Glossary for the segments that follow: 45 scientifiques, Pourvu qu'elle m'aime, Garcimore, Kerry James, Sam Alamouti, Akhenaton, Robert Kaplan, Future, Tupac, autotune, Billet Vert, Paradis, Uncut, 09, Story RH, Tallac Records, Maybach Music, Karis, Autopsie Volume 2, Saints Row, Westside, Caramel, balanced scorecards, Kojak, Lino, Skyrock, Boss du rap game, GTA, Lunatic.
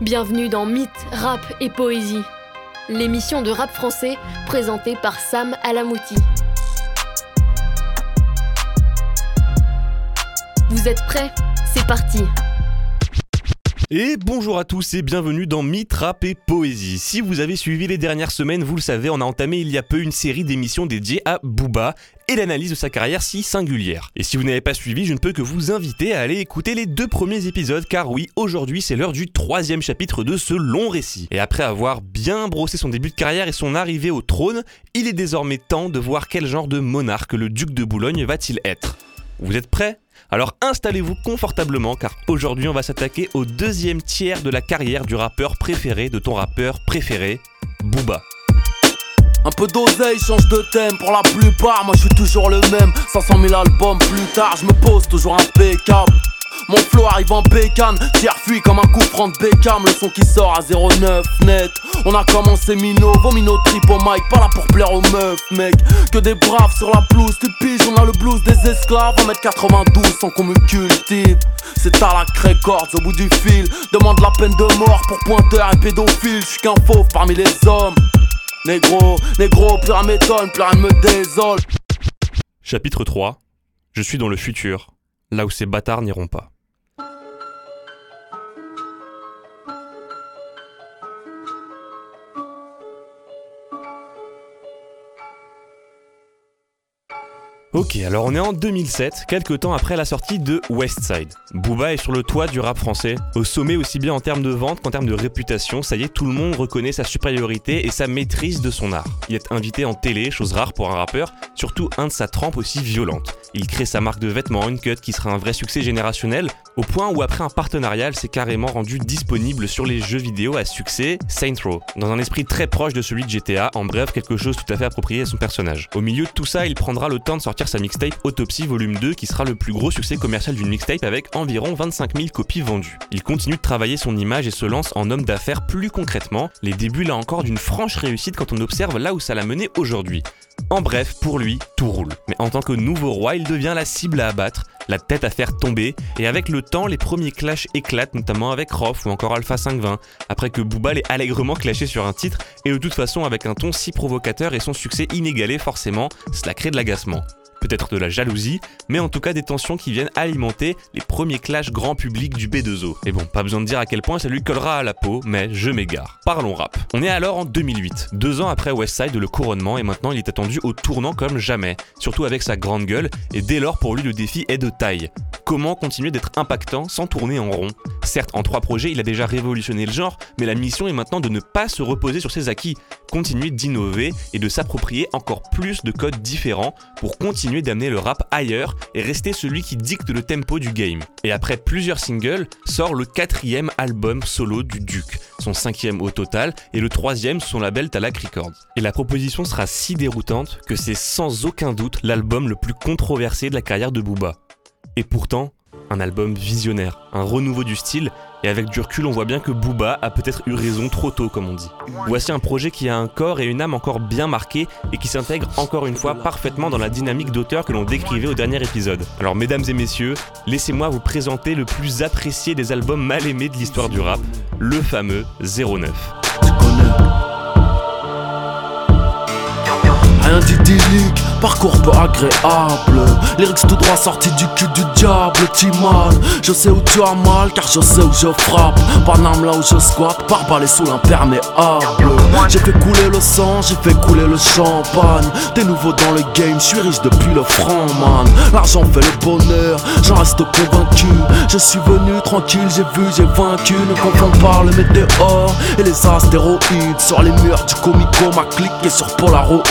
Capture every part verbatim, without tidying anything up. Bienvenue dans Mythes, Rap et Poésie, l'émission de rap français présentée par Sam Alamouti. Vous êtes prêts? C'est parti! Et bonjour à tous et bienvenue dans Mythes, Rap et Poésie. Si vous avez suivi les dernières semaines, vous le savez, on a entamé il y a peu une série d'émissions dédiées à Booba et l'analyse de sa carrière si singulière. Et si vous n'avez pas suivi, je ne peux que vous inviter à aller écouter les deux premiers épisodes, car oui, aujourd'hui c'est l'heure du troisième chapitre de ce long récit. Et après avoir bien brossé son début de carrière et son arrivée au trône, il est désormais temps de voir quel genre de monarque le duc de Boulogne va-t-il être. Vous êtes prêts ? Alors installez-vous confortablement, car aujourd'hui on va s'attaquer au deuxième tiers de la carrière du rappeur préféré de ton rappeur préféré, Booba. Un peu d'oseille, change de thème, pour la plupart, moi je suis toujours le même. Cinq cent mille albums plus tard, je me pose toujours impeccable. Mon flow arrive en bécane, tiers fuit comme un coup franc de Beckham. Le son qui sort à zéro neuf net. On a commencé minot, vomino trip au mic. Pas là pour plaire aux meufs mec, que des braves sur la blouse. Tu piges, on a le blues des esclaves. Un mètre quatre-vingt-douze sans qu'on me cultive. C'est Tallac Records au bout du fil. Demande la peine de mort pour pointeur et pédophile. J'suis qu'un fauve parmi les hommes. Négro, négro, plus rien m'étonne, plus rien me désole. Chapitre trois. Je suis dans le futur, là où ces bâtards n'iront pas. Ok, alors on est en deux mille sept, quelques temps après la sortie de Westside. Booba est sur le toit du rap français, au sommet aussi bien en termes de vente qu'en termes de réputation. Ça y est, tout le monde reconnaît sa supériorité et sa maîtrise de son art. Il est invité en télé, chose rare pour un rappeur, surtout un de sa trempe aussi violente. Il crée sa marque de vêtements Uncut qui sera un vrai succès générationnel, au point où après un partenariat, elle s'est carrément rendue disponible sur les jeux vidéo à succès Saints Row, dans un esprit très proche de celui de G T A, en bref, quelque chose tout à fait approprié à son personnage. Au milieu de tout ça, il prendra le temps de sortir sa mixtape Autopsie Volume deux qui sera le plus gros succès commercial d'une mixtape avec environ vingt-cinq mille copies vendues. Il continue de travailler son image et se lance en homme d'affaires plus concrètement, les débuts là encore d'une franche réussite quand on observe là où ça l'a mené aujourd'hui. En bref, pour lui, tout roule. Mais en tant que nouveau roi, il devient la cible à abattre, la tête à faire tomber, et avec le temps, les premiers clashs éclatent, notamment avec Rohff ou encore Alpha cinq cent vingt, après que Booba l'ait allègrement clashé sur un titre, et de toute façon avec un ton si provocateur et son succès inégalé forcément, cela crée de l'agacement. Peut-être de la jalousie, mais en tout cas des tensions qui viennent alimenter les premiers clashs grand public du B deux O. Et bon, pas besoin de dire à quel point ça lui collera à la peau, mais je m'égare. Parlons rap. On est alors en deux mille huit, deux ans après Westside, le couronnement, et maintenant il est attendu au tournant comme jamais, surtout avec sa grande gueule, et dès lors pour lui le défi est de taille. Comment continuer d'être impactant sans tourner en rond? Certes, en trois projets, il a déjà révolutionné le genre, mais la mission est maintenant de ne pas se reposer sur ses acquis, continuer d'innover et de s'approprier encore plus de codes différents pour continuer d'amener le rap ailleurs et rester celui qui dicte le tempo du game. Et après plusieurs singles, sort le quatrième album solo du Duc, son cinquième au total, et le troisième sous son label Tallac Records. Et la proposition sera si déroutante que c'est sans aucun doute l'album le plus controversé de la carrière de Booba. Et pourtant, un album visionnaire, un renouveau du style, et avec du recul on voit bien que Booba a peut-être eu raison trop tôt comme on dit. Voici un projet qui a un corps et une âme encore bien marqués et qui s'intègre encore une fois parfaitement dans la dynamique d'auteur que l'on décrivait au dernier épisode. Alors mesdames et messieurs, laissez-moi vous présenter le plus apprécié des albums mal aimés de l'histoire du rap, le fameux zéro neuf. Rien d'idyllique, parcours peu agréable. Lyrics tout droit sortis du cul du diable. Timal, je sais où tu as mal, car je sais où je frappe. Paname là où je squatte, pare-balles sous l'imperméable. J'ai fait couler le sang, j'ai fait couler le champagne. T'es nouveau dans le game, je suis riche depuis le franc man. L'argent fait le bonheur, j'en reste convaincu. Je suis venu tranquille, j'ai vu, j'ai vaincu. Ne comprends pas le météore et les astéroïdes. Sur les murs du comico, ma clique est sur Polaroid.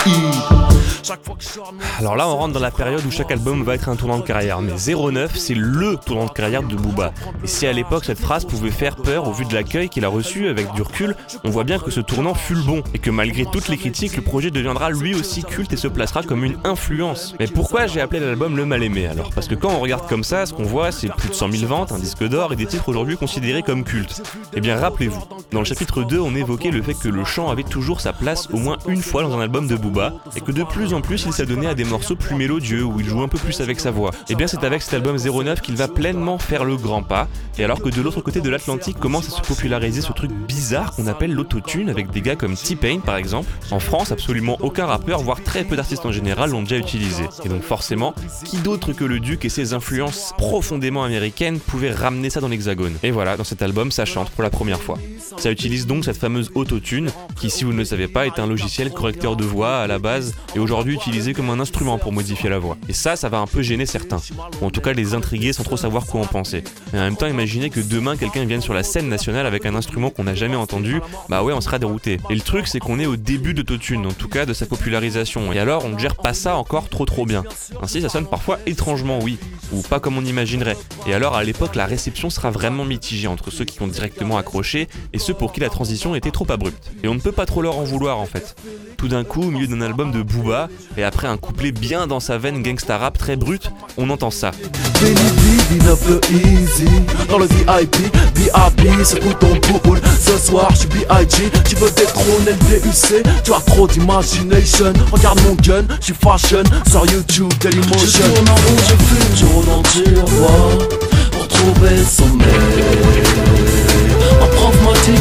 Alors là on rentre dans la période où chaque album va être un tournant de carrière, mais zéro neuf c'est LE tournant de carrière de Booba. Et si à l'époque cette phrase pouvait faire peur au vu de l'accueil qu'il a reçu avec du recul, on voit bien que ce tournant fut le bon, et que malgré toutes les critiques, le projet deviendra lui aussi culte et se placera comme une influence. Mais pourquoi j'ai appelé l'album le mal aimé alors? Parce que quand on regarde comme ça, ce qu'on voit c'est plus de cent mille ventes, un disque d'or et des titres aujourd'hui considérés comme cultes. Et bien rappelez-vous, dans le chapitre deux on évoquait le fait que le chant avait toujours sa place au moins une fois dans un album de Booba, et que de plus en plus il s'est donné à des morceaux plus mélodieux où il joue un peu plus avec sa voix. Et bien c'est avec cet album zéro neuf qu'il va pleinement faire le grand pas, et alors que de l'autre côté de l'Atlantique commence à se populariser ce truc bizarre qu'on appelle l'autotune avec des gars comme T-Pain par exemple, en France absolument aucun rappeur, voire très peu d'artistes en général l'ont déjà utilisé. Et donc forcément, qui d'autre que le Duc et ses influences profondément américaines pouvaient ramener ça dans l'hexagone. Et voilà, dans cet album ça chante pour la première fois. Ça utilise donc cette fameuse autotune qui, si vous ne le savez pas, est un logiciel correcteur de voix à la base et aujourd'hui utilisé comme un instrument pour modifier la voix. Et ça, ça va un peu gêner certains, ou en tout cas les intriguer sans trop savoir quoi en penser. Mais en même temps, imaginez que demain quelqu'un vienne sur la scène nationale avec un instrument qu'on n'a jamais entendu, bah ouais, on sera dérouté. Et le truc, c'est qu'on est au début de l'autotune, en tout cas de sa popularisation, et alors on ne gère pas ça encore trop trop bien. Ainsi, ça sonne parfois étrangement, oui, ou pas comme on imaginerait. Et alors à l'époque, la réception sera vraiment mitigée entre ceux qui ont directement accroché et ceux pour qui la transition était trop abrupte. Et on ne peut pas trop leur en vouloir en fait. Tout d'un coup, au milieu d'un album de Booba, et après un couplet bien dans sa veine gangsta rap très brut, on entend ça. Qu'est-ce que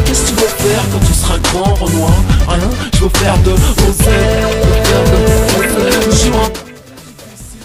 tu veux faire quand tu seras grand, Renoir? Rien, je veux faire de l'oseille.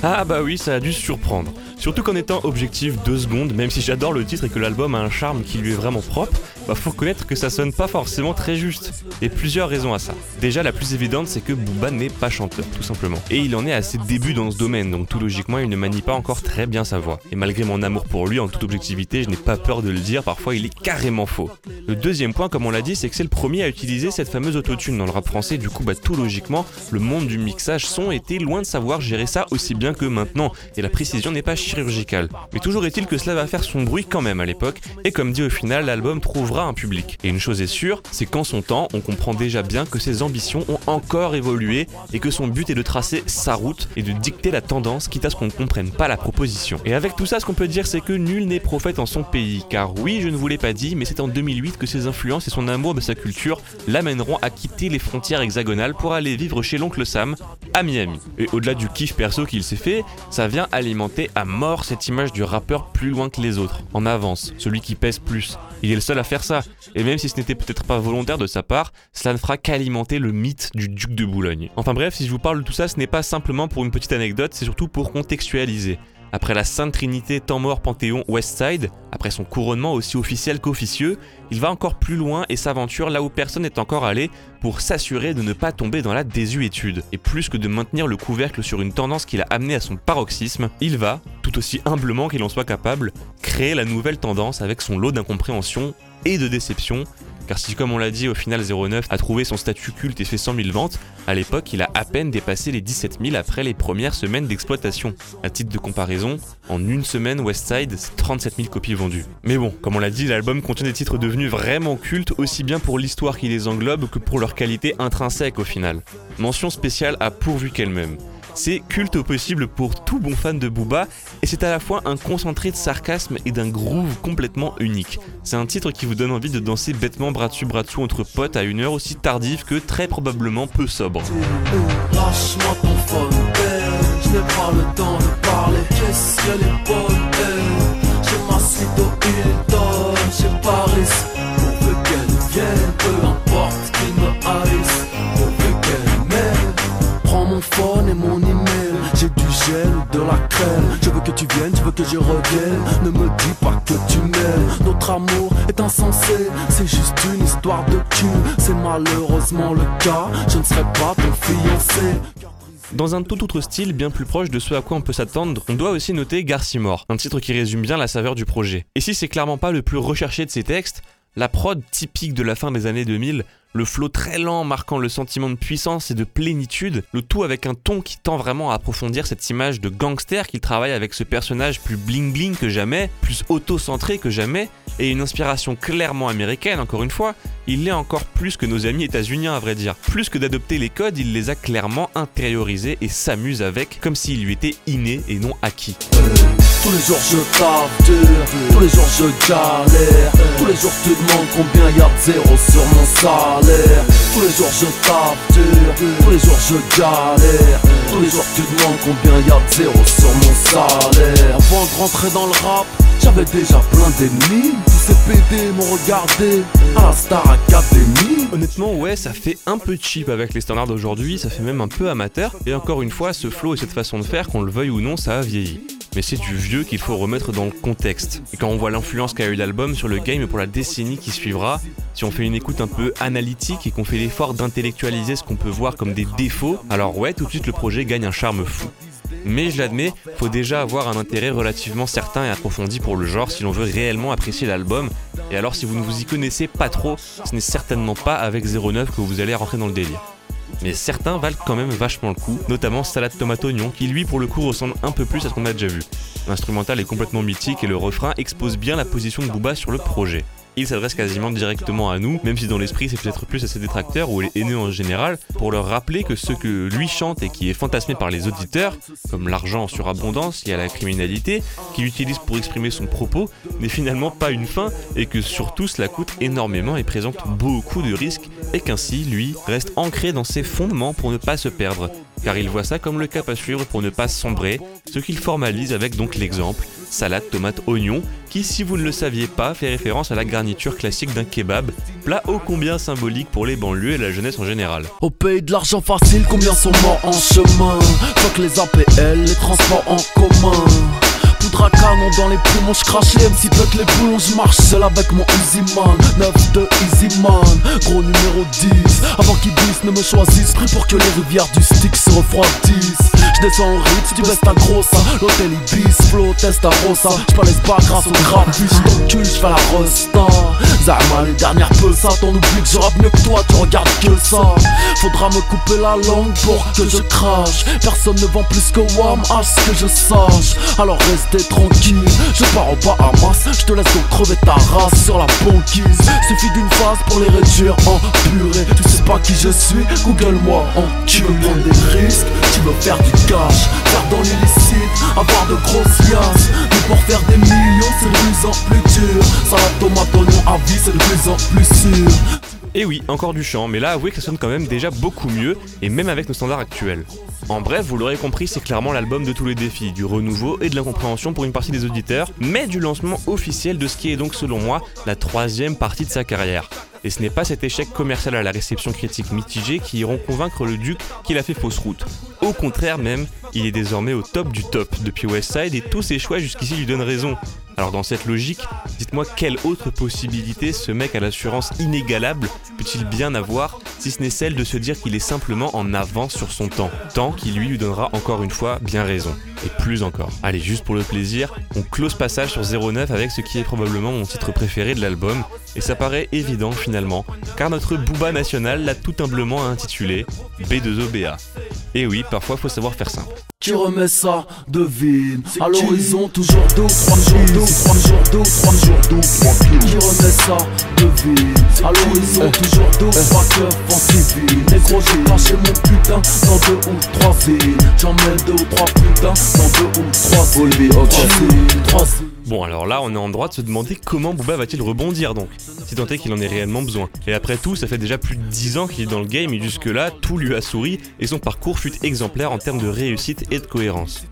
Ah bah oui, ça a dû se surprendre. Surtout qu'en étant objectif deux secondes, même si j'adore le titre et que l'album a un charme qui lui est vraiment propre, bah faut reconnaître que ça sonne pas forcément très juste. Et plusieurs raisons à ça. Déjà, la plus évidente, c'est que Booba n'est pas chanteur, tout simplement. Et il en est à ses débuts dans ce domaine, donc tout logiquement, il ne manie pas encore très bien sa voix. Et malgré mon amour pour lui, en toute objectivité, je n'ai pas peur de le dire, parfois il est carrément faux. Le deuxième point, comme on l'a dit, c'est que c'est le premier à utiliser cette fameuse autotune dans le rap français, du coup, bah tout logiquement, le monde du mixage son était loin de savoir gérer ça aussi bien que maintenant, et la précision n'est pas chère. Chirurgical. Mais toujours est-il que cela va faire son bruit quand même à l'époque, et comme dit au final, l'album trouvera un public. Et une chose est sûre, c'est qu'en son temps, on comprend déjà bien que ses ambitions ont encore évolué, et que son but est de tracer sa route, et de dicter la tendance, quitte à ce qu'on ne comprenne pas la proposition. Et avec tout ça, ce qu'on peut dire, c'est que nul n'est prophète en son pays, car oui, je ne vous l'ai pas dit, mais c'est en deux mille huit que ses influences et son amour de sa culture l'amèneront à quitter les frontières hexagonales pour aller vivre chez l'oncle Sam, à Miami. Et au-delà du kiff perso qu'il s'est fait, ça vient alimenter à mort cette image du rappeur plus loin que les autres, en avance, celui qui pèse plus. Il est le seul à faire ça, et même si ce n'était peut-être pas volontaire de sa part, cela ne fera qu'alimenter le mythe du duc de Boulogne. Enfin bref, si je vous parle de tout ça, ce n'est pas simplement pour une petite anecdote, c'est surtout pour contextualiser. Après la Sainte Trinité temps mort Panthéon Westside, après son couronnement aussi officiel qu'officieux, il va encore plus loin et s'aventure là où personne n'est encore allé pour s'assurer de ne pas tomber dans la désuétude. Et plus que de maintenir le couvercle sur une tendance qu'il a amenée à son paroxysme, il va, tout aussi humblement qu'il en soit capable, créer la nouvelle tendance avec son lot d'incompréhension et de déception. Car si, comme on l'a dit, au final zéro neuf a trouvé son statut culte et fait cent mille ventes, à l'époque il a à peine dépassé les dix-sept mille après les premières semaines d'exploitation. À titre de comparaison, en une semaine Westside c'est trente-sept mille copies vendues. Mais bon, comme on l'a dit, l'album contient des titres devenus vraiment cultes aussi bien pour l'histoire qui les englobe que pour leur qualité intrinsèque au final. Mention spéciale à Pourvu qu'elle m'aime. C'est culte au possible pour tout bon fan de Booba, et c'est à la fois un concentré de sarcasme et d'un groove complètement unique. C'est un titre qui vous donne envie de danser bêtement bras dessus bras dessous entre potes à une heure aussi tardive que très probablement peu sobre. Je veux que tu viennes, je veux que je revienne. Ne me dis pas que tu m'aimes. Notre amour est insensé, c'est juste une histoire de cul. C'est malheureusement le cas, je ne serai pas ton fiancé. Dans un tout autre style bien plus proche de ce à quoi on peut s'attendre, on doit aussi noter Garcimore, un titre qui résume bien la saveur du projet. Et si c'est clairement pas le plus recherché de ses textes, la prod typique de la fin des années deux mille, le flow très lent marquant le sentiment de puissance et de plénitude, le tout avec un ton qui tend vraiment à approfondir cette image de gangster qu'il travaille avec ce personnage plus bling bling que jamais, plus auto-centré que jamais, et une inspiration clairement américaine encore une fois, il l'est encore plus que nos amis états-uniens à vrai dire. Plus que d'adopter les codes, il les a clairement intériorisés et s'amuse avec, comme s'il lui était inné et non acquis. Tous les jours je tape dur, tous les jours je galère, tous les jours je te demande combien y a de zéro sur mon salaire. Tous les jours je tape dur, tous les jours je galère. Tous les jours tu demandes combien y'a de zéro sur mon salaire. Avant de rentrer dans le rap, j'avais déjà plein d'ennemis. Tous ces P D m'ont regardé à la Star Academy. Honnêtement ouais, ça fait un peu cheap avec les standards d'aujourd'hui, ça fait même un peu amateur. Et encore une fois, ce flow et cette façon de faire, qu'on le veuille ou non, ça a vieilli. Mais c'est du vieux qu'il faut remettre dans le contexte. Et quand on voit l'influence qu'a eu l'album sur le game pour la décennie qui suivra, si on fait une écoute un peu analytique et qu'on fait l'effort d'intellectualiser ce qu'on peut voir comme des défauts, alors ouais, tout de suite le projet gagne un charme fou. Mais je l'admets, faut déjà avoir un intérêt relativement certain et approfondi pour le genre si l'on veut réellement apprécier l'album. Et alors si vous ne vous y connaissez pas trop, ce n'est certainement pas avec zéro neuf que vous allez rentrer dans le délire. Mais certains valent quand même vachement le coup, notamment Salade tomate-oignon, qui lui pour le coup ressemble un peu plus à ce qu'on a déjà vu. L'instrumental est complètement mythique et le refrain expose bien la position de Booba sur le projet. Il s'adresse quasiment directement à nous, même si dans l'esprit c'est peut-être plus à ses détracteurs ou les haineux en général, pour leur rappeler que ce que lui chante et qui est fantasmé par les auditeurs, comme l'argent en surabondance lié à la criminalité, qu'il utilise pour exprimer son propos, n'est finalement pas une fin et que surtout cela coûte énormément et présente beaucoup de risques, et qu'ainsi lui reste ancré dans ses fondements pour ne pas se perdre, car il voit ça comme le cap à suivre pour ne pas sombrer, ce qu'il formalise avec donc l'exemple salade, tomate, oignon, qui si vous ne le saviez pas fait référence à la garniture classique d'un kebab, plat ô combien symbolique pour les banlieues et la jeunesse en général. Au pays de l'argent facile, combien sont morts en chemin, fuck les A P L, les transports en commun. Poudre à canon dans les poumons, j'crache les M C Duck, les boulons, j'marche seul avec mon Easy Man, neuf deux Easy Man, gros numéro dix. Avant qu'ils disent ne me choisissent, prie pour que les rivières du stick se refroidissent. J'descends au rythme, si tu baisses ta grossa, l'hôtel Ibis, flow, testa rosa. J'palaise pas grâce au grave, puis j't'encule, j'fais la resta. Zahma, les dernières ça, t'en oublie que je rappe mieux que toi, tu regardes que ça. Faudra me couper la langue pour que je crache. Personne ne vend plus que Wam, à ce que je sache. Alors reste tranquille, je pars au Bahamas, je te laisse donc crever ta race sur la banquise. Suffit d'une phase pour les réduire en purée. Tu sais pas qui je suis, google-moi en cul. Tu veux prendre des risques, tu veux faire du cash, faire dans l'illicite, avoir de grosses liasses. Mais pour faire des millions, c'est de plus en plus dur. Salade, tomate, oignon à vie, c'est de plus en plus sûr. Et oui, encore du chant, mais là avouez que ça sonne quand même déjà beaucoup mieux, et même avec nos standards actuels. En bref, vous l'aurez compris, c'est clairement l'album de tous les défis, du renouveau et de l'incompréhension pour une partie des auditeurs, mais du lancement officiel de ce qui est donc selon moi la troisième partie de sa carrière. Et ce n'est pas cet échec commercial à la réception critique mitigée qui iront convaincre le duc qu'il a fait fausse route. Au contraire même, il est désormais au top du top depuis Westside et tous ses choix jusqu'ici lui donnent raison. Alors dans cette logique, dites-moi quelle autre possibilité ce mec à l'assurance inégalable peut-il bien avoir si ce n'est celle de se dire qu'il est simplement en avance sur son temps, temps qui lui lui donnera encore une fois bien raison, et plus encore. Allez, juste pour le plaisir, on close passage sur zéro neuf avec ce qui est probablement mon titre préféré de l'album, et ça paraît évident finalement, car notre Booba national l'a tout humblement intitulé B deux O B A. Et oui, parfois faut savoir faire simple. Tu remets ça, devine, à l'horizon toujours deux, trois jours d'eau, trois jours d'eau, trois jours d'eau, trois kilos. Tu remets ça, devine, à l'horizon toujours deux, trois cœurs en civil. Les gros j'ai lâché mon putain dans deux ou trois villes. J'en mets deux ou trois putains dans deux ou trois volées. Trois villes. Bon alors là, on est en droit de se demander comment Booba va-t-il rebondir donc, si tant est qu'il en ait réellement besoin. Et après tout, ça fait déjà plus de dix ans qu'il est dans le game et jusque-là, tout lui a souri et son parcours fut exemplaire en termes de réussite et de cohérence.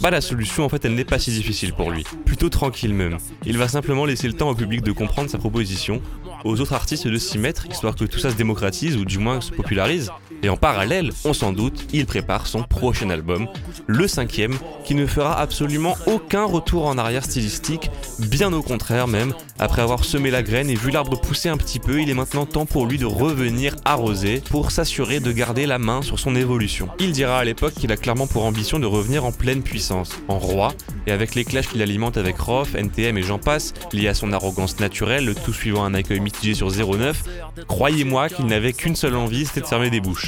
Bah la solution en fait, elle n'est pas si difficile pour lui, plutôt tranquille même. Il va simplement laisser le temps au public de comprendre sa proposition, aux autres artistes de s'y mettre, histoire que tout ça se démocratise ou du moins se popularise. Et en parallèle, on s'en doute, il prépare son prochain album, le cinquième, qui ne fera absolument aucun retour en arrière stylistique, bien au contraire même. Après avoir semé la graine et vu l'arbre pousser un petit peu, il est maintenant temps pour lui de revenir arroser pour s'assurer de garder la main sur son évolution. Il dira à l'époque qu'il a clairement pour ambition de revenir en pleine puissance, en roi, et avec les clashs qu'il alimente avec Rohff, N T M et j'en passe, liés à son arrogance naturelle, le tout suivant un accueil mitigé sur zéro neuf, croyez-moi qu'il n'avait qu'une seule envie, c'était de fermer des bouches.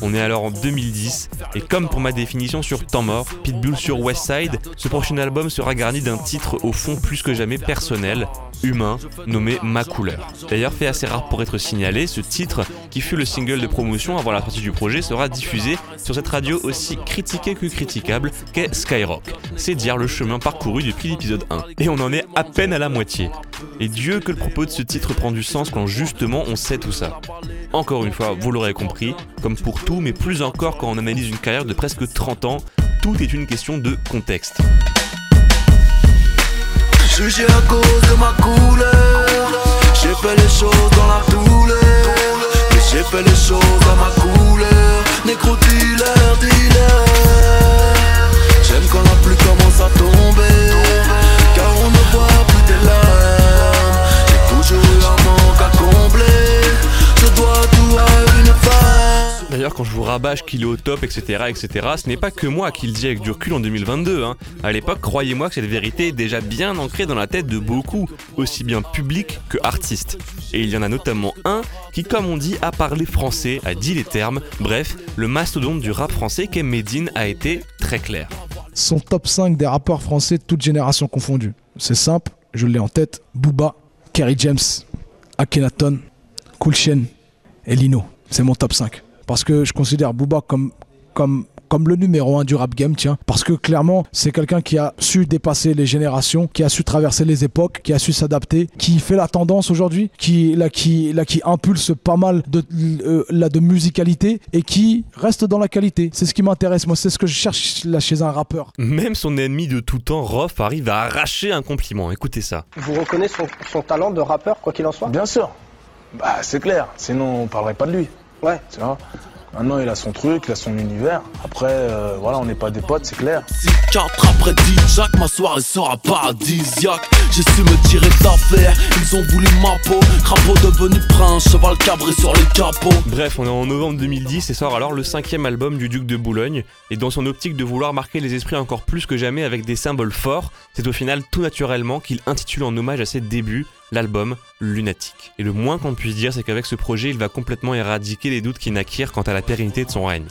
On est alors en deux mille dix, et comme pour ma définition sur Temps Mort, Pitbull sur Westside, ce prochain album sera garni d'un titre au fond plus que jamais personnel, humain nommé Ma couleur. D'ailleurs, fait assez rare pour être signalé, ce titre, qui fut le single de promotion avant la sortie du projet, sera diffusé sur cette radio aussi critiquée que critiquable qu'est Skyrock. C'est dire le chemin parcouru depuis l'épisode un. Et on en est à peine à la moitié. Et Dieu que le propos de ce titre prend du sens quand justement on sait tout ça. Encore une fois, vous l'aurez compris, comme pour tout, mais plus encore quand on analyse une carrière de presque trente ans, tout est une question de contexte. Jugé à cause de ma couleur, j'ai fait les choses dans la douleur, et j'ai fait les choses à ma couleur, négro dealer, dealer. J'aime quand la pluie commence à tomber, car on ne voit plus tes larmes. J'ai toujours eu un manque à combler, je dois tout à une femme. D'ailleurs, quand je vous rabâche qu'il est au top, et cetera, et cetera, ce n'est pas que moi qui le dis avec du recul en deux mille vingt-deux. Hein. À l'époque, croyez-moi que cette vérité est déjà bien ancrée dans la tête de beaucoup, aussi bien public que artiste. Et il y en a notamment un qui, comme on dit, a parlé français, a dit les termes. Bref, le mastodonte du rap français qu'est Medine a été très clair. Son top cinq des rappeurs français, toutes générations confondues. C'est simple, je l'ai en tête. Booba, Kerry James, Akhenaton, Kool Shen et Lino. C'est mon top cinq. Parce que je considère Booba comme, comme, comme le numéro un du rap game, tiens. Parce que clairement, c'est quelqu'un qui a su dépasser les générations, qui a su traverser les époques, qui a su s'adapter, qui fait la tendance aujourd'hui, qui, là, qui, là, qui impulse pas mal de, euh, là, de musicalité et qui reste dans la qualité. C'est ce qui m'intéresse, moi, c'est ce que je cherche là, chez un rappeur. Même son ennemi de tout temps, Rohff, arrive à arracher un compliment. Écoutez ça. Vous reconnaissez son, son talent de rappeur, quoi qu'il en soit ? Bien sûr. Bah, c'est clair, sinon on parlerait pas de lui. Ouais, tu vois. Maintenant, il a son truc, il a son univers. Après, euh, voilà, on n'est pas des potes, c'est clair. quatre après dix Jack, ma soirée sera paradisiaque. J'ai su me tirer d'affaire, ils ont voulu ma peau. Crapaud devenu prince, cheval cabré sur les capots. Bref, on est en novembre deux mille dix et sort alors le cinquième album du Duc de Boulogne. Et dans son optique de vouloir marquer les esprits encore plus que jamais avec des symboles forts, c'est au final tout naturellement qu'il intitule en hommage à ses débuts l'album Lunatic. Et le moins qu'on puisse dire, c'est qu'avec ce projet, il va complètement éradiquer les doutes qui naquirent quant à la pérennité de son règne.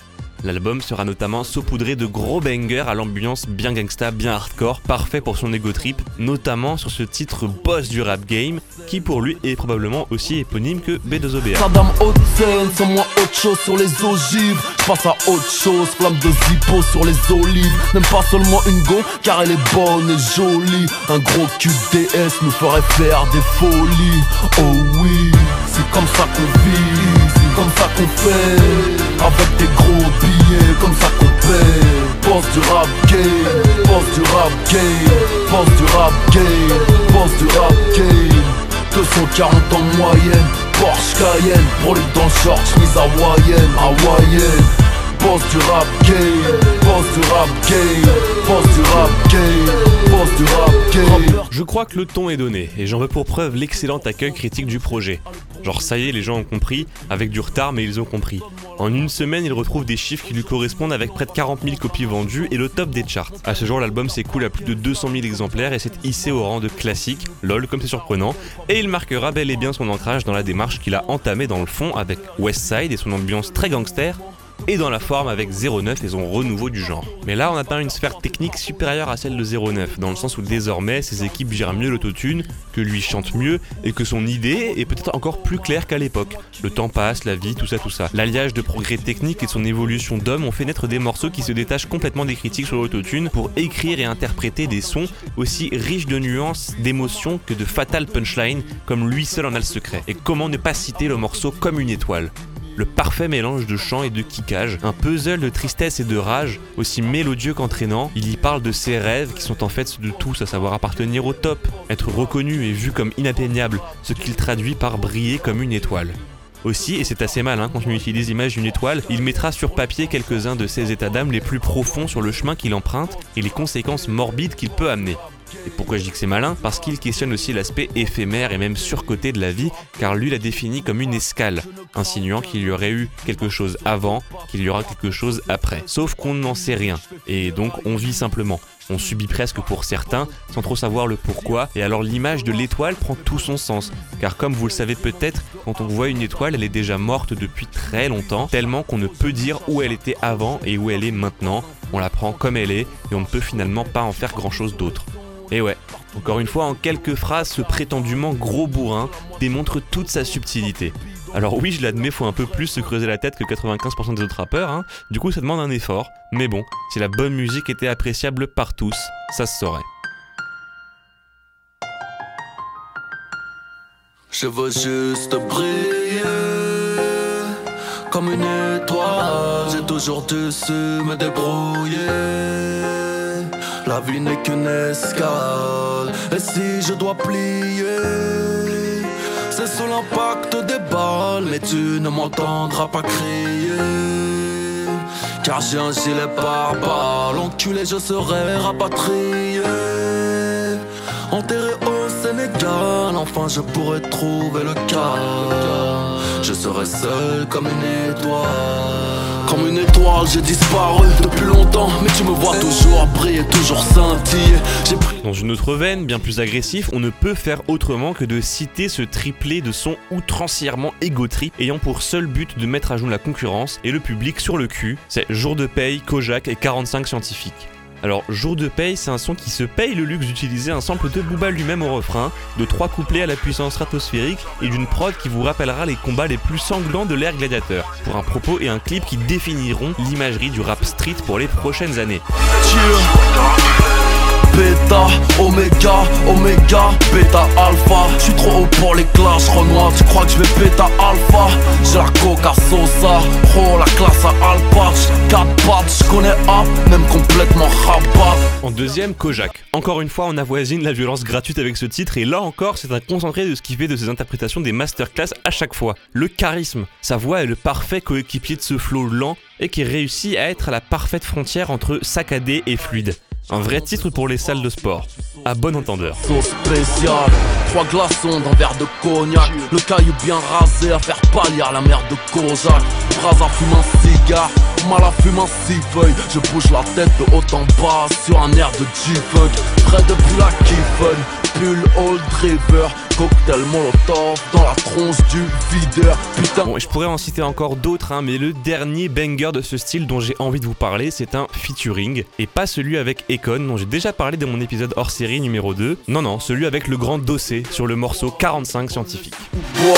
L'album sera notamment saupoudré de gros bangers à l'ambiance bien gangsta, bien hardcore, parfait pour son ego trip, notamment sur ce titre boss du rap game, qui pour lui est probablement aussi éponyme que B deux O B A. Saddam Hussein, sans moi autre chose sur les ogives, je passe à autre chose, flamme de zippo sur les olives, n'aime pas seulement une go, car elle est bonne et jolie, un gros Q D S nous ferait faire des folies, oh oui, c'est comme ça qu'on vit, c'est comme ça qu'on fait. Avec des gros billets, comme ça qu'on paie. Pense du rap gay, pense du rap gay, pense du rap gay, pense du rap gay. Deux cent quarante en moyenne, Porsche Cayenne, pour les dans short, chemise hawaïenne, hawaïenne. Pense du rap gay, pense du rap gay, pense du rap gay, pense du rap gay. Je crois que le ton est donné, et j'en veux pour preuve l'excellent accueil critique du projet. Genre ça y est, les gens ont compris, avec du retard, mais ils ont compris. En une semaine, il retrouve des chiffres qui lui correspondent avec près de quarante mille copies vendues et le top des charts. A ce jour, l'album s'écoule à plus de deux cent mille exemplaires et s'est hissé au rang de classique, lol comme c'est surprenant, et il marquera bel et bien son ancrage dans la démarche qu'il a entamée dans le fond avec Westside et son ambiance très gangster, et dans la forme avec zéro neuf et son renouveau du genre. Mais là, on atteint une sphère technique supérieure à celle de zéro neuf, dans le sens où désormais, ses équipes gèrent mieux l'autotune, que lui chante mieux, et que son idée est peut-être encore plus claire qu'à l'époque. Le temps passe, la vie, tout ça, tout ça. L'alliage de progrès technique et de son évolution d'homme ont fait naître des morceaux qui se détachent complètement des critiques sur l'autotune pour écrire et interpréter des sons aussi riches de nuances, d'émotions que de fatales punchlines, comme lui seul en a le secret. Et comment ne pas citer le morceau Comme une étoile ? Le parfait mélange de chant et de kickage, un puzzle de tristesse et de rage, aussi mélodieux qu'entraînant, il y parle de ses rêves qui sont en fait ceux de tous, à savoir appartenir au top, être reconnu et vu comme inatteignable, ce qu'il traduit par briller comme une étoile. Aussi, et c'est assez malin, hein, quand on utilise l'image d'une étoile, il mettra sur papier quelques-uns de ses états d'âme les plus profonds sur le chemin qu'il emprunte et les conséquences morbides qu'il peut amener. Et pourquoi je dis que c'est malin ? Parce qu'il questionne aussi l'aspect éphémère et même surcoté de la vie, car lui la définit comme une escale, insinuant qu'il y aurait eu quelque chose avant, qu'il y aura quelque chose après. Sauf qu'on n'en sait rien, et donc on vit simplement. On subit presque pour certains, sans trop savoir le pourquoi, et alors l'image de l'étoile prend tout son sens. Car comme vous le savez peut-être, quand on voit une étoile, elle est déjà morte depuis très longtemps, tellement qu'on ne peut dire où elle était avant et où elle est maintenant. On la prend comme elle est, et on ne peut finalement pas en faire grand chose d'autre. Et ouais, Encore une fois, en quelques phrases, ce prétendument gros bourrin démontre toute sa subtilité. Alors oui, je l'admets, faut un peu plus se creuser la tête que quatre-vingt-quinze pour cent des autres rappeurs, hein. Du coup ça demande un effort, mais bon, si la bonne musique était appréciable par tous, ça se saurait. Je veux juste briller comme une étoile. J'ai toujours dû se me débrouiller. La vie n'est qu'une escale, et si je dois plier, c'est sous l'impact des balles. Mais tu ne m'entendras pas crier, car j'ai un gilet pare-balles. Enculé, je serai rapatrié, enterré au Sénégal. Enfin je pourrai trouver le calme. Je serai seul comme une étoile. Comme une étoile, j'ai disparu depuis longtemps, mais tu me vois toujours briller, toujours scintiller. J'ai pris... Dans une autre veine, bien plus agressif, on ne peut faire autrement que de citer ce triplé de sons outrancièrement égotrip, ayant pour seul but de mettre à jour la concurrence et le public sur le cul. C'est Jour de Paye, Kojak et quarante-cinq scientifiques. Alors, Jour de Paye, c'est un son qui se paye le luxe d'utiliser un sample de Booba lui-même au refrain, de trois couplets à la puissance stratosphérique et d'une prod qui vous rappellera les combats les plus sanglants de l'ère gladiateur, pour un propos et un clip qui définiront l'imagerie du rap street pour les prochaines années. Beta, Omega, Omega, Beta, Alpha. Je suis trop haut pour les clashs, Renoir. Tu crois que je vais Beta, Alpha? J'ai la coca sosa, pro la classe à Alpatch. quatre pattes, je connais A, même complètement rabat. En deuxième, Kojak. Encore une fois, on avoisine la violence gratuite avec ce titre, et là encore, c'est un concentré de ce qui fait de ses interprétations des masterclass à chaque fois. Le charisme. Sa voix est le parfait coéquipier de ce flow lent, et qui réussit à être à la parfaite frontière entre saccadé et fluide. Un vrai titre pour les salles de sport, à bon entendeur. Sauce spéciale, trois glaçons d'un verre de cognac, le caillou bien rasé à faire pâlir la mère de Kojak. Bras à fume un cigare, mal à fume un six-feuille. Je bouge la tête de haut en bas sur un air de G-Funk. Près depuis la Kiffen, pull old river, cocktail molotov dans la tronche du videur. Putain. Bon, et je pourrais en citer encore d'autres, hein, mais le dernier banger de ce style dont j'ai envie de vous parler, c'est un featuring, et pas celui avec Econ dont j'ai déjà parlé dans mon épisode hors série numéro deux. Non, non, celui avec le grand Dossé sur le morceau quarante-cinq scientifiques. Wow.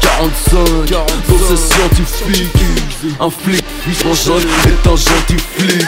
quarante-cinq, quarante-cinq Dossé scientifique, un flic, mon jeune est un gentil flic.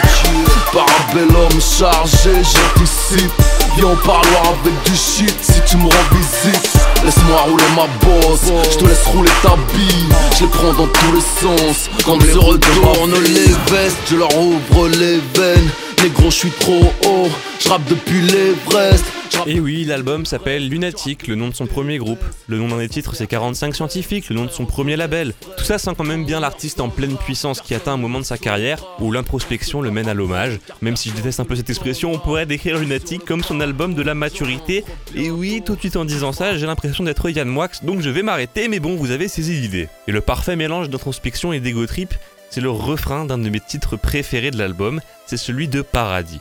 Par un bel homme chargé, j'anticipe. Viens au parloir avec du shit si tu me rends visite. Laisse-moi rouler ma bosse, je te laisse rouler ta bille. Je les prends dans tous les sens, quand ils se retournent les vestes, je leur ouvre les veines. Négro, je suis trop haut, je rappe depuis l'Everest. Et oui, l'album s'appelle Lunatic, le nom de son premier groupe. Le nom d'un des titres, c'est quarante-cinq scientifiques, le nom de son premier label. Tout ça sent quand même bien l'artiste en pleine puissance qui atteint un moment de sa carrière où l'introspection le mène à l'hommage. Même si je déteste un peu cette expression, on pourrait décrire Lunatic comme son album de la maturité. Et oui, tout de suite en disant ça, j'ai l'impression d'être Yann Moix, donc je vais m'arrêter, mais bon, vous avez saisi l'idée. Et le parfait mélange d'introspection et d'ego trip, c'est le refrain d'un de mes titres préférés de l'album, c'est celui de Paradis.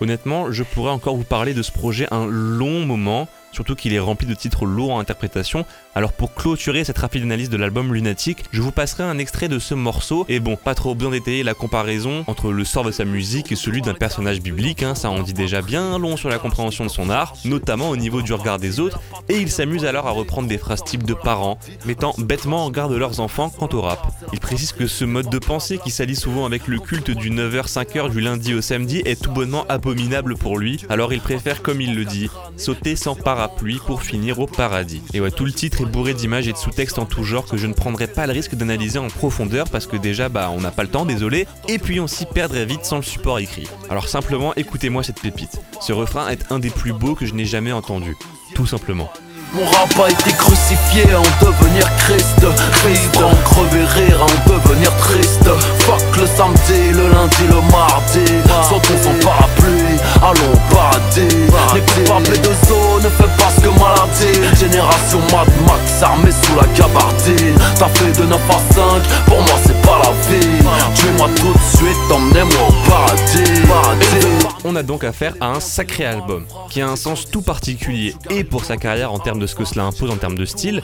Honnêtement, je pourrais encore vous parler de ce projet un long moment, surtout qu'il est rempli de titres lourds en interprétation. Alors pour clôturer cette rapide analyse de l'album Lunatic, je vous passerai un extrait de ce morceau, et bon, pas trop besoin d'étayer la comparaison entre le sort de sa musique et celui d'un personnage biblique, hein, ça en dit déjà bien long sur la compréhension de son art, notamment au niveau du regard des autres, et il s'amuse alors à reprendre des phrases types de parents, mettant bêtement en garde leurs enfants quant au rap. Il précise que ce mode de pensée qui s'allie souvent avec le culte du neuf heures cinq heures du lundi au samedi est tout bonnement abominable pour lui, alors il préfère, comme il le dit, sauter sans parapluie pour finir au paradis. Et ouais, tout le titre bourré d'images et de sous-textes en tout genre que je ne prendrai pas le risque d'analyser en profondeur parce que déjà bah on n'a pas le temps, désolé, et puis on s'y perdrait vite sans le support écrit. Alors simplement écoutez-moi cette pépite. Ce refrain est un des plus beaux que je n'ai jamais entendu, tout simplement. Mon rap a été crucifié à en devenir Christ. Vivre, en crever, rire à en devenir triste. Fuck le samedi, le lundi, le mardi. Sautons sans parapluie, allons au paradis. N'écoute pas les deux os, ne fais pas ce que maladie. Génération Mad Max armée sous la gabardine. Ça fait de neuf à cinq, pour moi c'est pas la vie. Tuez-moi tout de suite, emmenez-moi au paradis, paradis. On a donc affaire à un sacré album qui a un sens tout particulier, et pour sa carrière en termes de ce que cela impose en termes de style,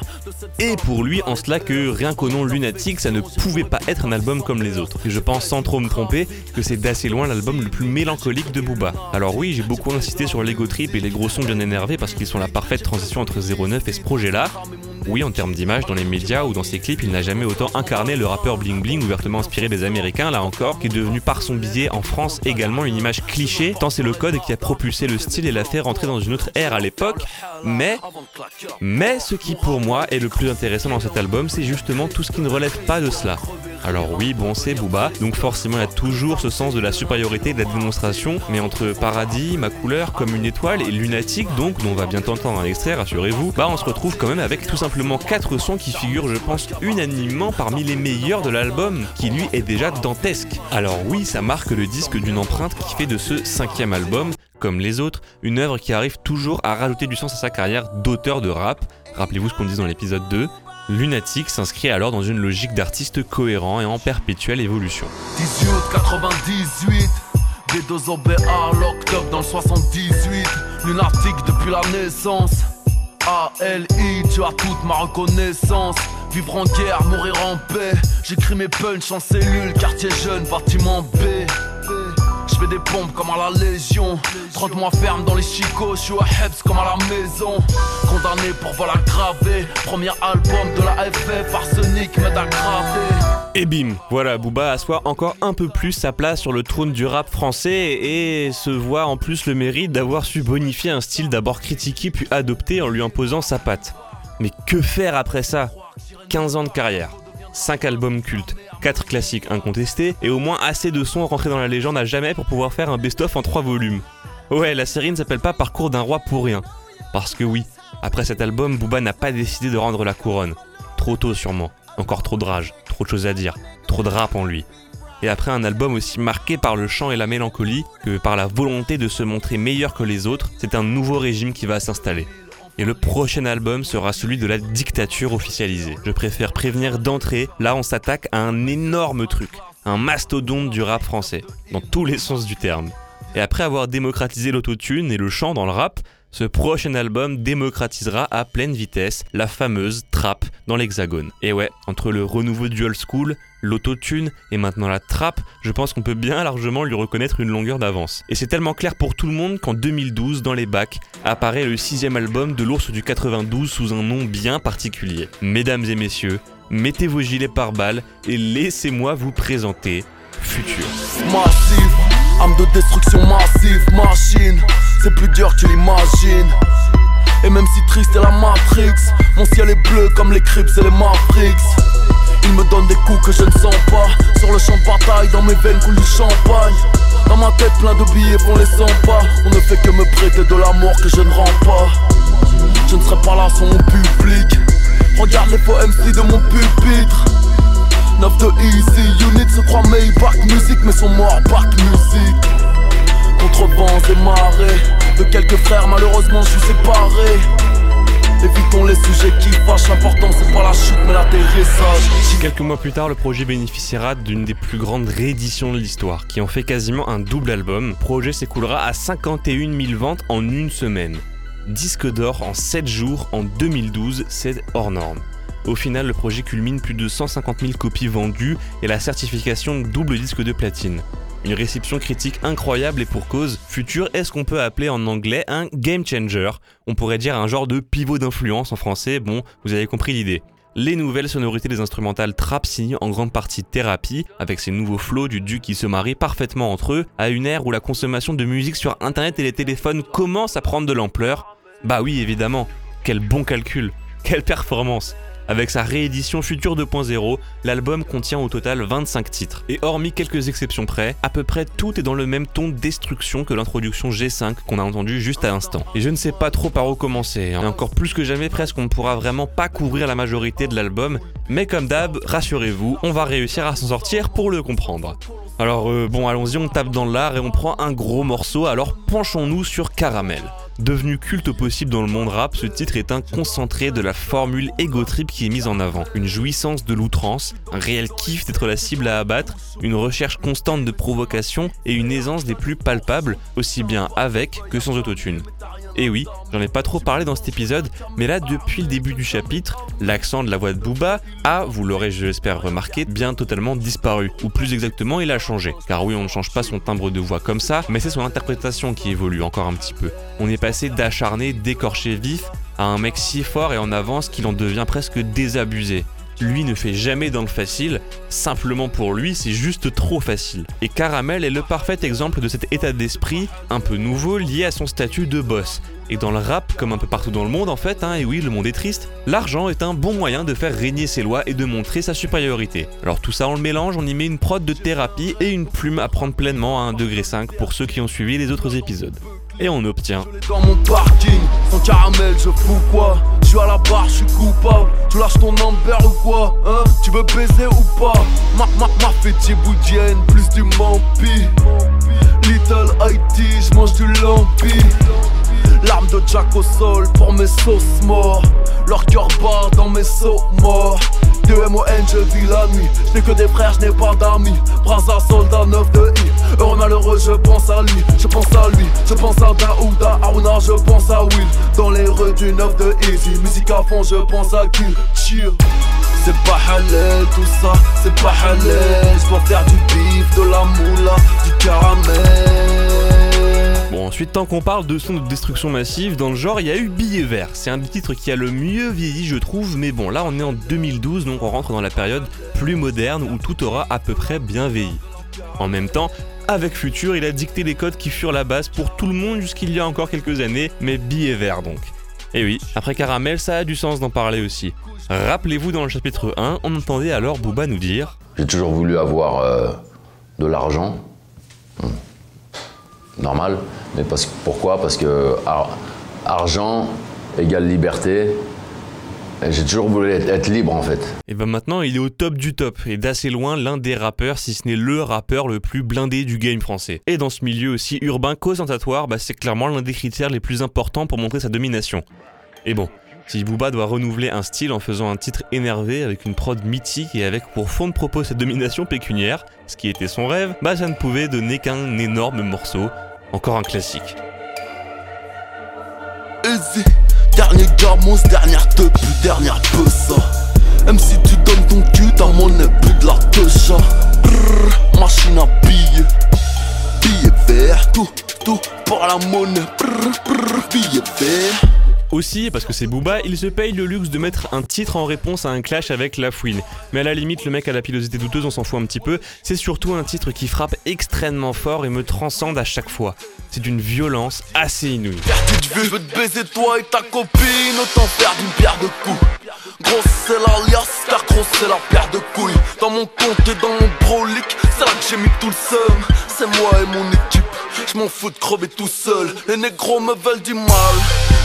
et pour lui en cela que rien qu'au nom Lunatic, ça ne pouvait pas être un album comme les autres. Et je pense sans trop me tromper que c'est d'assez loin l'album le plus mélancolique de Booba. Alors oui, j'ai beaucoup insisté sur l'ego trip et les gros sons bien énervés parce qu'ils sont la parfaite transition entre zéro neuf et ce projet là. Oui, en termes d'image, dans les médias ou dans ses clips, il n'a jamais autant incarné le rappeur Bling Bling, ouvertement inspiré des Américains, là encore, qui est devenu par son biais en France également une image cliché, tant c'est le code qui a propulsé le style et l'a fait rentrer dans une autre ère à l'époque. Mais, mais ce qui pour moi est le plus intéressant dans cet album, c'est justement tout ce qui ne relève pas de cela. Alors oui, bon, c'est Booba, donc forcément il y a toujours ce sens de la supériorité et de la démonstration, mais entre Paradis, Ma Couleur, Comme une Étoile et Lunatic, donc, dont on va bientôt entendre un extrait, rassurez-vous, bah on se retrouve quand même avec tout simplement quatre sons qui figurent, je pense, unanimement parmi les meilleurs de l'album, qui lui est déjà dantesque. Alors oui, ça marque le disque d'une empreinte qui fait de ce cinquième album, comme les autres, une œuvre qui arrive toujours à rajouter du sens à sa carrière d'auteur de rap. Rappelez-vous ce qu'on disait dans l'épisode deux, Lunatic s'inscrit alors dans une logique d'artiste cohérent et en perpétuelle évolution. dix-huit quatre-vingt-dix-huit, B deux O B A, l'octobre dans le soixante-dix-huit, Lunatic depuis la naissance, A L I, tu as toute ma reconnaissance. Vivre en guerre, mourir en paix, j'écris mes punchs en cellule, quartier jeune, bâtiment B. Je fais des pompes comme à la Légion, trente mois ferme dans les chicots, je suis à Heps comme à la maison. Condamné pour vol aggravé, premier album de la F F, arsenic m'aide à graver. Et bim, voilà, Booba assoit encore un peu plus sa place sur le trône du rap français et se voit en plus le mérite d'avoir su bonifier un style d'abord critiqué puis adopté en lui imposant sa patte. Mais que faire après ça ? quinze ans de carrière, cinq albums cultes, quatre classiques incontestés et au moins assez de sons rentrés dans la légende à jamais pour pouvoir faire un best-of en trois volumes. Ouais, la série ne s'appelle pas Parcours d'un roi pour rien. Parce que oui, après cet album, Booba n'a pas décidé de rendre la couronne. Trop tôt sûrement, encore trop de rage, trop de choses à dire, trop de rap en lui. Et après un album aussi marqué par le chant et la mélancolie que par la volonté de se montrer meilleur que les autres, c'est un nouveau régime qui va s'installer. Et le prochain album sera celui de la dictature officialisée. Je préfère prévenir d'entrée, là on s'attaque à un énorme truc, un mastodonte du rap français, dans tous les sens du terme. Et après avoir démocratisé l'autotune et le chant dans le rap, ce prochain album démocratisera à pleine vitesse la fameuse trap dans l'hexagone. Et ouais, entre le renouveau du old school, l'autotune et maintenant la trap, je pense qu'on peut bien largement lui reconnaître une longueur d'avance. Et c'est tellement clair pour tout le monde qu'en deux mille douze, dans les bacs, apparaît le sixième album de l'Ours du quatre-vingt-douze sous un nom bien particulier. Mesdames et messieurs, mettez vos gilets pare-balles et laissez-moi vous présenter Future. Massive, arme de destruction massive, machine. C'est plus dur que tu l'imagines. Et même si triste est la Matrix, mon ciel est bleu comme les Crips et les Mavericks. Ils me donnent des coups que je ne sens pas. Sur le champ de bataille, dans mes veines coule du champagne. Dans ma tête plein de billets qu'on les sent pas. On ne fait que me prêter de l'amour que je ne rends pas. Je ne serai pas là sans mon public. Regarde les poèmes si de mon pupitre. neuf de Easy, Unit se croient Maybach Music, mais sont morts Back Music. Contre vents et marées, de quelques frères malheureusement je suis séparé. Évitons les sujets qui fâchent, l'important c'est pas la chute mais l'atterrissage. Quelques mois plus tard, le projet bénéficiera d'une des plus grandes rééditions de l'histoire, qui en fait quasiment un double album. Le projet s'écoulera à cinquante et une mille ventes en une semaine. Disque d'or en sept jours en deux mille douze, c'est hors norme. Au final, le projet culmine plus de cent cinquante mille copies vendues et la certification double disque de platine. Une réception critique incroyable et pour cause, Future est ce qu'on peut appeler en anglais un game changer. On pourrait dire un genre de pivot d'influence en français, bon, vous avez compris l'idée. Les nouvelles sonorités des instrumentales trap signent en grande partie Thérapie, avec ces nouveaux flows du duc qui se marient parfaitement entre eux, à une ère où la consommation de musique sur internet et les téléphones commence à prendre de l'ampleur. Bah oui, évidemment, quel bon calcul, quelle performance. Avec sa réédition Future deux point zéro, l'album contient au total vingt-cinq titres. Et hormis quelques exceptions près, à peu près tout est dans le même ton de destruction que l'introduction G cinq qu'on a entendue juste à l'instant. Et je ne sais pas trop par où commencer, hein. Et encore plus que jamais presque on ne pourra vraiment pas couvrir la majorité de l'album, mais comme d'hab, rassurez-vous, on va réussir à s'en sortir pour le comprendre. Alors euh, bon, allons-y, on tape dans l'art et on prend un gros morceau, alors penchons-nous sur Caramel. Devenu culte possible dans le monde rap, ce titre est un concentré de la formule ego trip qui est mise en avant. Une jouissance de l'outrance, un réel kiff d'être la cible à abattre, une recherche constante de provocation et une aisance des plus palpables, aussi bien avec que sans autotune. Et oui, j'en ai pas trop parlé dans cet épisode, mais là depuis le début du chapitre, l'accent de la voix de Booba a, vous l'aurez je l'espère remarqué, bien totalement disparu, ou plus exactement il a changé. Car oui, on ne change pas son timbre de voix comme ça, mais c'est son interprétation qui évolue encore un petit peu. On est passé d'acharné, d'écorché vif, à un mec si fort et en avance qu'il en devient presque désabusé. Lui ne fait jamais dans le facile, simplement pour lui c'est juste trop facile. Et Caramel est le parfait exemple de cet état d'esprit un peu nouveau lié à son statut de boss. Et dans le rap, comme un peu partout dans le monde en fait, hein, et oui le monde est triste, l'argent est un bon moyen de faire régner ses lois et de montrer sa supériorité. Alors tout ça on le mélange, on y met une prod de thérapie et une plume à prendre pleinement à un degré cinq pour ceux qui ont suivi les autres épisodes. Et on obtient. Dans mon parking, ton caramel, je fous quoi? Je suis à la barre, je suis coupable. Tu lâches ton number ou quoi? Hein? Tu veux baiser ou pas? Ma, ma, ma fête djiboudienne, plus du mampi. Little Haïti, je mange du lampi. L'arme de Jack au sol pour mes sauces morts. Leur cœur bat dans mes sauts morts. De M O N, je vis la nuit. J'n'ai que des frères, j'n'ai pas d'amis. Braza, soldat, neuf de I. Heureux, malheureux, je pense à lui. Je pense à lui. Je pense à Daouda, Aruna, je pense à Will. Dans les rues du neuf de Easy. Musique à fond, je pense à Gil. Cheer. C'est pas halal tout ça. C'est pas halal. J'dois faire du bif, de la moula, du caramel. Bon, ensuite, tant qu'on parle de sons de destruction massive, dans le genre, il y a eu Billet Vert. C'est un des titres qui a le mieux vieilli, je trouve, mais bon, là, on est en deux mille douze, donc on rentre dans la période plus moderne où tout aura à peu près bien vieilli. En même temps, avec Future, il a dicté les codes qui furent la base pour tout le monde jusqu'il y a encore quelques années, mais Billet Vert, donc. Et oui, après Caramel, ça a du sens d'en parler aussi. Rappelez-vous, dans le chapitre un, on entendait alors Booba nous dire « J'ai toujours voulu avoir euh, de l'argent. Hmm. » Normal, mais parce, pourquoi? Parce que ar, argent égale liberté, et j'ai toujours voulu être, être libre en fait. Et ben maintenant il est au top du top, et d'assez loin l'un des rappeurs, si ce n'est le rappeur le plus blindé du game français. Et dans ce milieu aussi urbain qu'ostentatoire, bah c'est clairement l'un des critères les plus importants pour montrer sa domination. Et bon, si Booba doit renouveler un style en faisant un titre énervé avec une prod mythique et avec pour fond de propos sa domination pécuniaire, ce qui était son rêve, bah ça ne pouvait donner qu'un énorme morceau. Encore un classique. Easy, dernier garmos, dernière deux plus, dernière peu ça. Même si tu donnes ton cul, t'as mon plus de la techa. Brrr, machine à billets. Billet vert, tout, tout pour la monnaie. Brrr, brrr, billet vert. Aussi, parce que c'est Booba, il se paye le luxe de mettre un titre en réponse à un clash avec La Fouine. Mais à la limite, le mec à la pilosité douteuse, on s'en fout un petit peu. C'est surtout un titre qui frappe extrêmement fort et me transcende à chaque fois. C'est d'une violence assez inouïe. Je veux te baiser toi et ta copine, autant faire d'une pierre de coups. Grosse c'est l'alias, car grosse c'est la pierre de couilles. Dans mon compte et dans mon brolique, c'est là que j'ai mis tout le seum. C'est moi et mon équipe, je m'en fous de crever tout seul. Les négros me veulent du mal.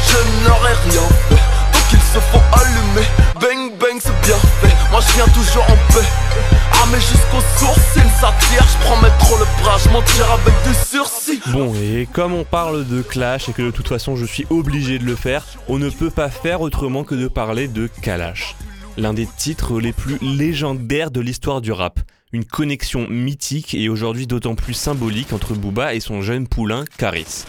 Je n'aurais rien fait, donc il se faut allumer. Bang bang c'est bien fait, moi je viens toujours en paix. Armé jusqu'aux sourcils, ça tire, je prends mes trop le bras, je m'en tire avec du sursis. Bon, et comme on parle de clash et que de toute façon je suis obligé de le faire, on ne peut pas faire autrement que de parler de Kalash. L'un des titres les plus légendaires de l'histoire du rap. Une connexion mythique et aujourd'hui d'autant plus symbolique entre Booba et son jeune poulain Karis.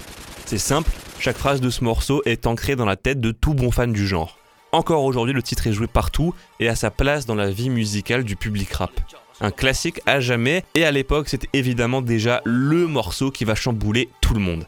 C'est simple, chaque phrase de ce morceau est ancrée dans la tête de tout bon fan du genre. Encore aujourd'hui, le titre est joué partout et a sa place dans la vie musicale du public rap. Un classique à jamais, et à l'époque, c'est évidemment déjà le morceau qui va chambouler tout le monde.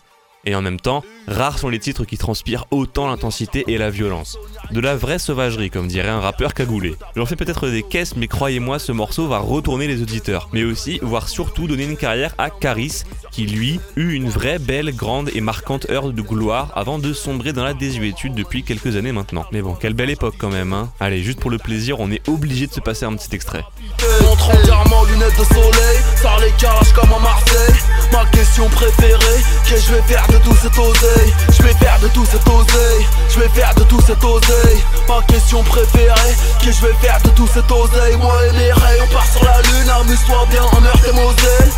Et en même temps, rares sont les titres qui transpirent autant l'intensité et la violence. De la vraie sauvagerie, comme dirait un rappeur cagoulé. J'en fais peut-être des caisses, mais croyez-moi, ce morceau va retourner les auditeurs. Mais aussi, voire surtout, donner une carrière à Karis, qui lui, eut une vraie belle, grande et marquante heure de gloire avant de sombrer dans la désuétude depuis quelques années maintenant. Mais bon, quelle belle époque quand même, hein. Allez, juste pour le plaisir, on est obligé de se passer un petit extrait. Montre entièrement lunettes de soleil, sors les calages comme à Marseille. Ma question préférée, que je vais faire de tout cet oseille. Je vais faire de tout cet oseille. Je vais faire de tout cet oseille. Ma question préférée, que je vais faire de tout cet oseille. Moi et les rayons, on part sur la lune. Amuse-toi bien, emmerde tes moselles.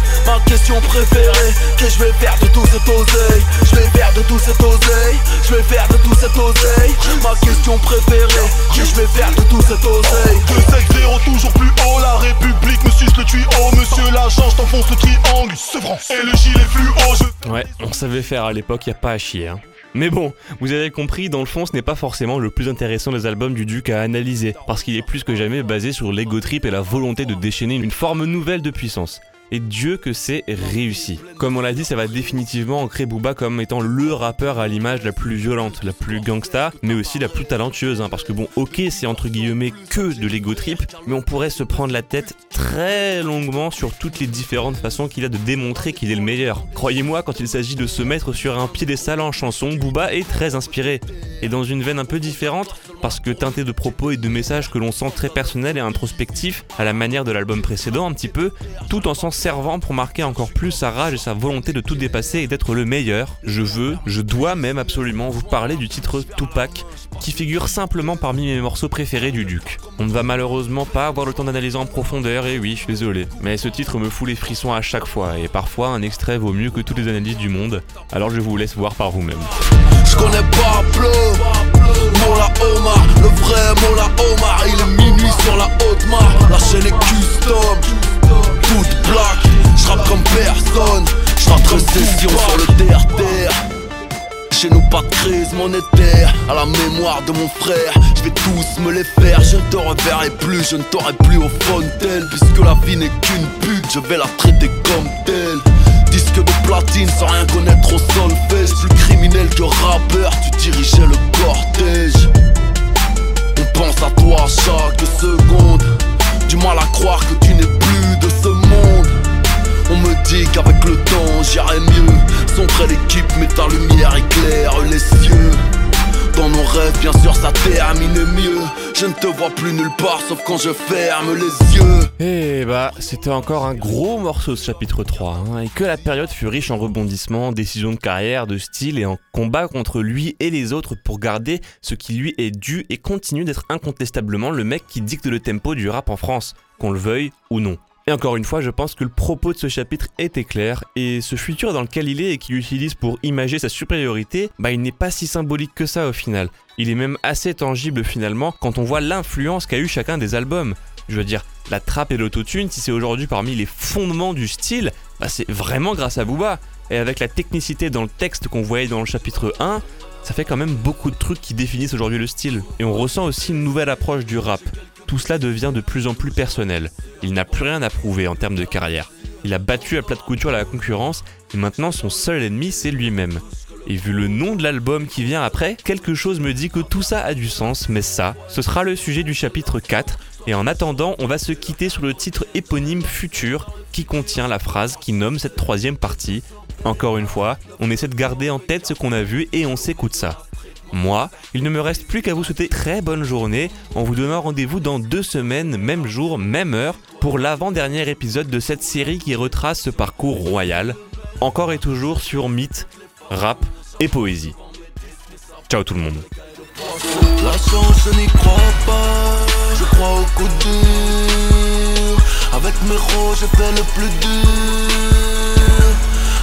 Question préférée, que je vais faire de tout cet oseille. Je vais faire de tout cet oseille. Je vais faire de tout cet oseille. Ma question préférée, que je vais faire de tout cet oseille. deux sept zéro toujours plus haut, la République me suce le tuyau. Monsieur l'agent, je t'enfonce le triangle, c'est franc. Et le gilet fluo, je... Ouais, on savait faire à l'époque, y'a pas à chier hein. Mais bon, vous avez compris, dans le fond, ce n'est pas forcément le plus intéressant des albums du Duc à analyser, parce qu'il est plus que jamais basé sur l'ego trip et la volonté de déchaîner une forme nouvelle de puissance. Et Dieu que c'est réussi. Comme on l'a dit, ça va définitivement ancrer Booba comme étant le rappeur à l'image la plus violente, la plus gangsta, mais aussi la plus talentueuse, hein, parce que bon, ok, c'est entre guillemets que de l'ego trip, mais on pourrait se prendre la tête très longuement sur toutes les différentes façons qu'il a de démontrer qu'il est le meilleur. Croyez-moi, quand il s'agit de se mettre sur un piédestal en chanson, Booba est très inspiré, et dans une veine un peu différente, parce que teinté de propos et de messages que l'on sent très personnels et introspectifs, à la manière de l'album précédent un petit peu, tout en s'en servant pour marquer encore plus sa rage et sa volonté de tout dépasser et d'être le meilleur. Je veux, je dois même absolument vous parler du titre Tupac, qui figure simplement parmi mes morceaux préférés du Duc. On ne va malheureusement pas avoir le temps d'analyser en profondeur, et oui, je suis désolé. Mais ce titre me fout les frissons à chaque fois, et parfois un extrait vaut mieux que toutes les analyses du monde, alors je vous laisse voir par vous-même. Je connais pas Bleu, Mola Omar, le vrai Mola Omar, il est minuit sur la haute mare, la chaîne est custom. Toute black, je rappe comme personne, je rentre en session sur le terre-terre. Chez nous pas de crise monétaire, à la mémoire de mon frère, je vais tous me les faire. Je ne te reverrai plus, je ne t'aurai plus aux fontaines, puisque la vie n'est qu'une pute, je vais la traiter comme telle. Disque de platine sans rien connaître au solfège, plus criminel que rappeur, tu dirigeais le cortège. On pense à toi à chaque seconde, du mal à croire que tu n'es plus de ce monde. On me dit qu'avec le temps j'irai mieux. Sombrer l'équipe mais ta lumière éclaire les cieux. Dans nos rêves bien sûr ça termine mieux. Je ne te vois plus nulle part sauf quand je ferme les yeux. Eh bah c'était encore un gros morceau ce chapitre trois hein, et que la période fut riche en rebondissements, décisions de carrière, de style et en combat contre lui et les autres pour garder ce qui lui est dû et continue d'être incontestablement le mec qui dicte le tempo du rap en France, qu'on le veuille ou non. Et encore une fois, je pense que le propos de ce chapitre était clair, et ce futur dans lequel il est et qu'il utilise pour imager sa supériorité, bah il n'est pas si symbolique que ça au final. Il est même assez tangible finalement quand on voit l'influence qu'a eu chacun des albums. Je veux dire, la trappe et l'autotune, si c'est aujourd'hui parmi les fondements du style, bah c'est vraiment grâce à Booba. Et avec la technicité dans le texte qu'on voyait dans le chapitre un, ça fait quand même beaucoup de trucs qui définissent aujourd'hui le style. Et on ressent aussi une nouvelle approche du rap. Tout cela devient de plus en plus personnel. Il n'a plus rien à prouver en termes de carrière. Il a battu à plat de couture la concurrence et maintenant son seul ennemi c'est lui-même. Et vu le nom de l'album qui vient après, quelque chose me dit que tout ça a du sens, mais ça, ce sera le sujet du chapitre quatre. Et en attendant, on va se quitter sur le titre éponyme Future qui contient la phrase qui nomme cette troisième partie. Encore une fois, on essaie de garder en tête ce qu'on a vu et on s'écoute ça. Moi, il ne me reste plus qu'à vous souhaiter très bonne journée en vous donnant rendez-vous dans deux semaines, même jour, même heure, pour l'avant-dernier épisode de cette série qui retrace ce parcours royal, encore et toujours sur mythe, rap et poésie. Ciao tout le monde. La chance, je n'y crois pas, je crois au coup dur. Avec mes rôles, je fais le plus dur.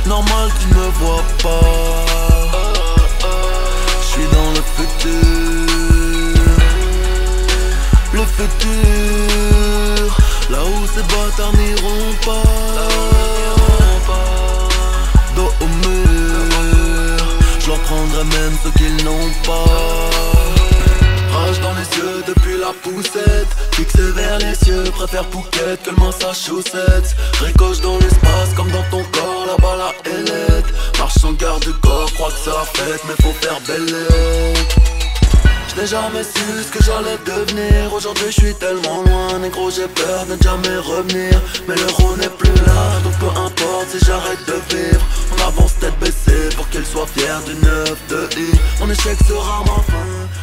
Normal, tu ne me vois pas. Je suis dans le futur, le futur, là où ces bâtards n'iront pas. Dos au mur, je leur prendrai même ce qu'ils n'ont pas. Rage dans les yeux depuis la poussette, fixé vers les cieux, préfère Phuket que le Massachusetts. Ricoche dans l'espace comme dans ton corps, là-bas la ailette. Marche sans garde du corps, crois que ça fête, mais faut faire belle. Je n'ai jamais su ce que j'allais devenir. Aujourd'hui je suis tellement loin, négro j'ai peur de ne jamais revenir. Mais l'euro n'est plus là, donc peu importe si j'arrête de vivre. On avance tête baissée pour qu'elle soit fière du neuf de I. Mon échec sera rarement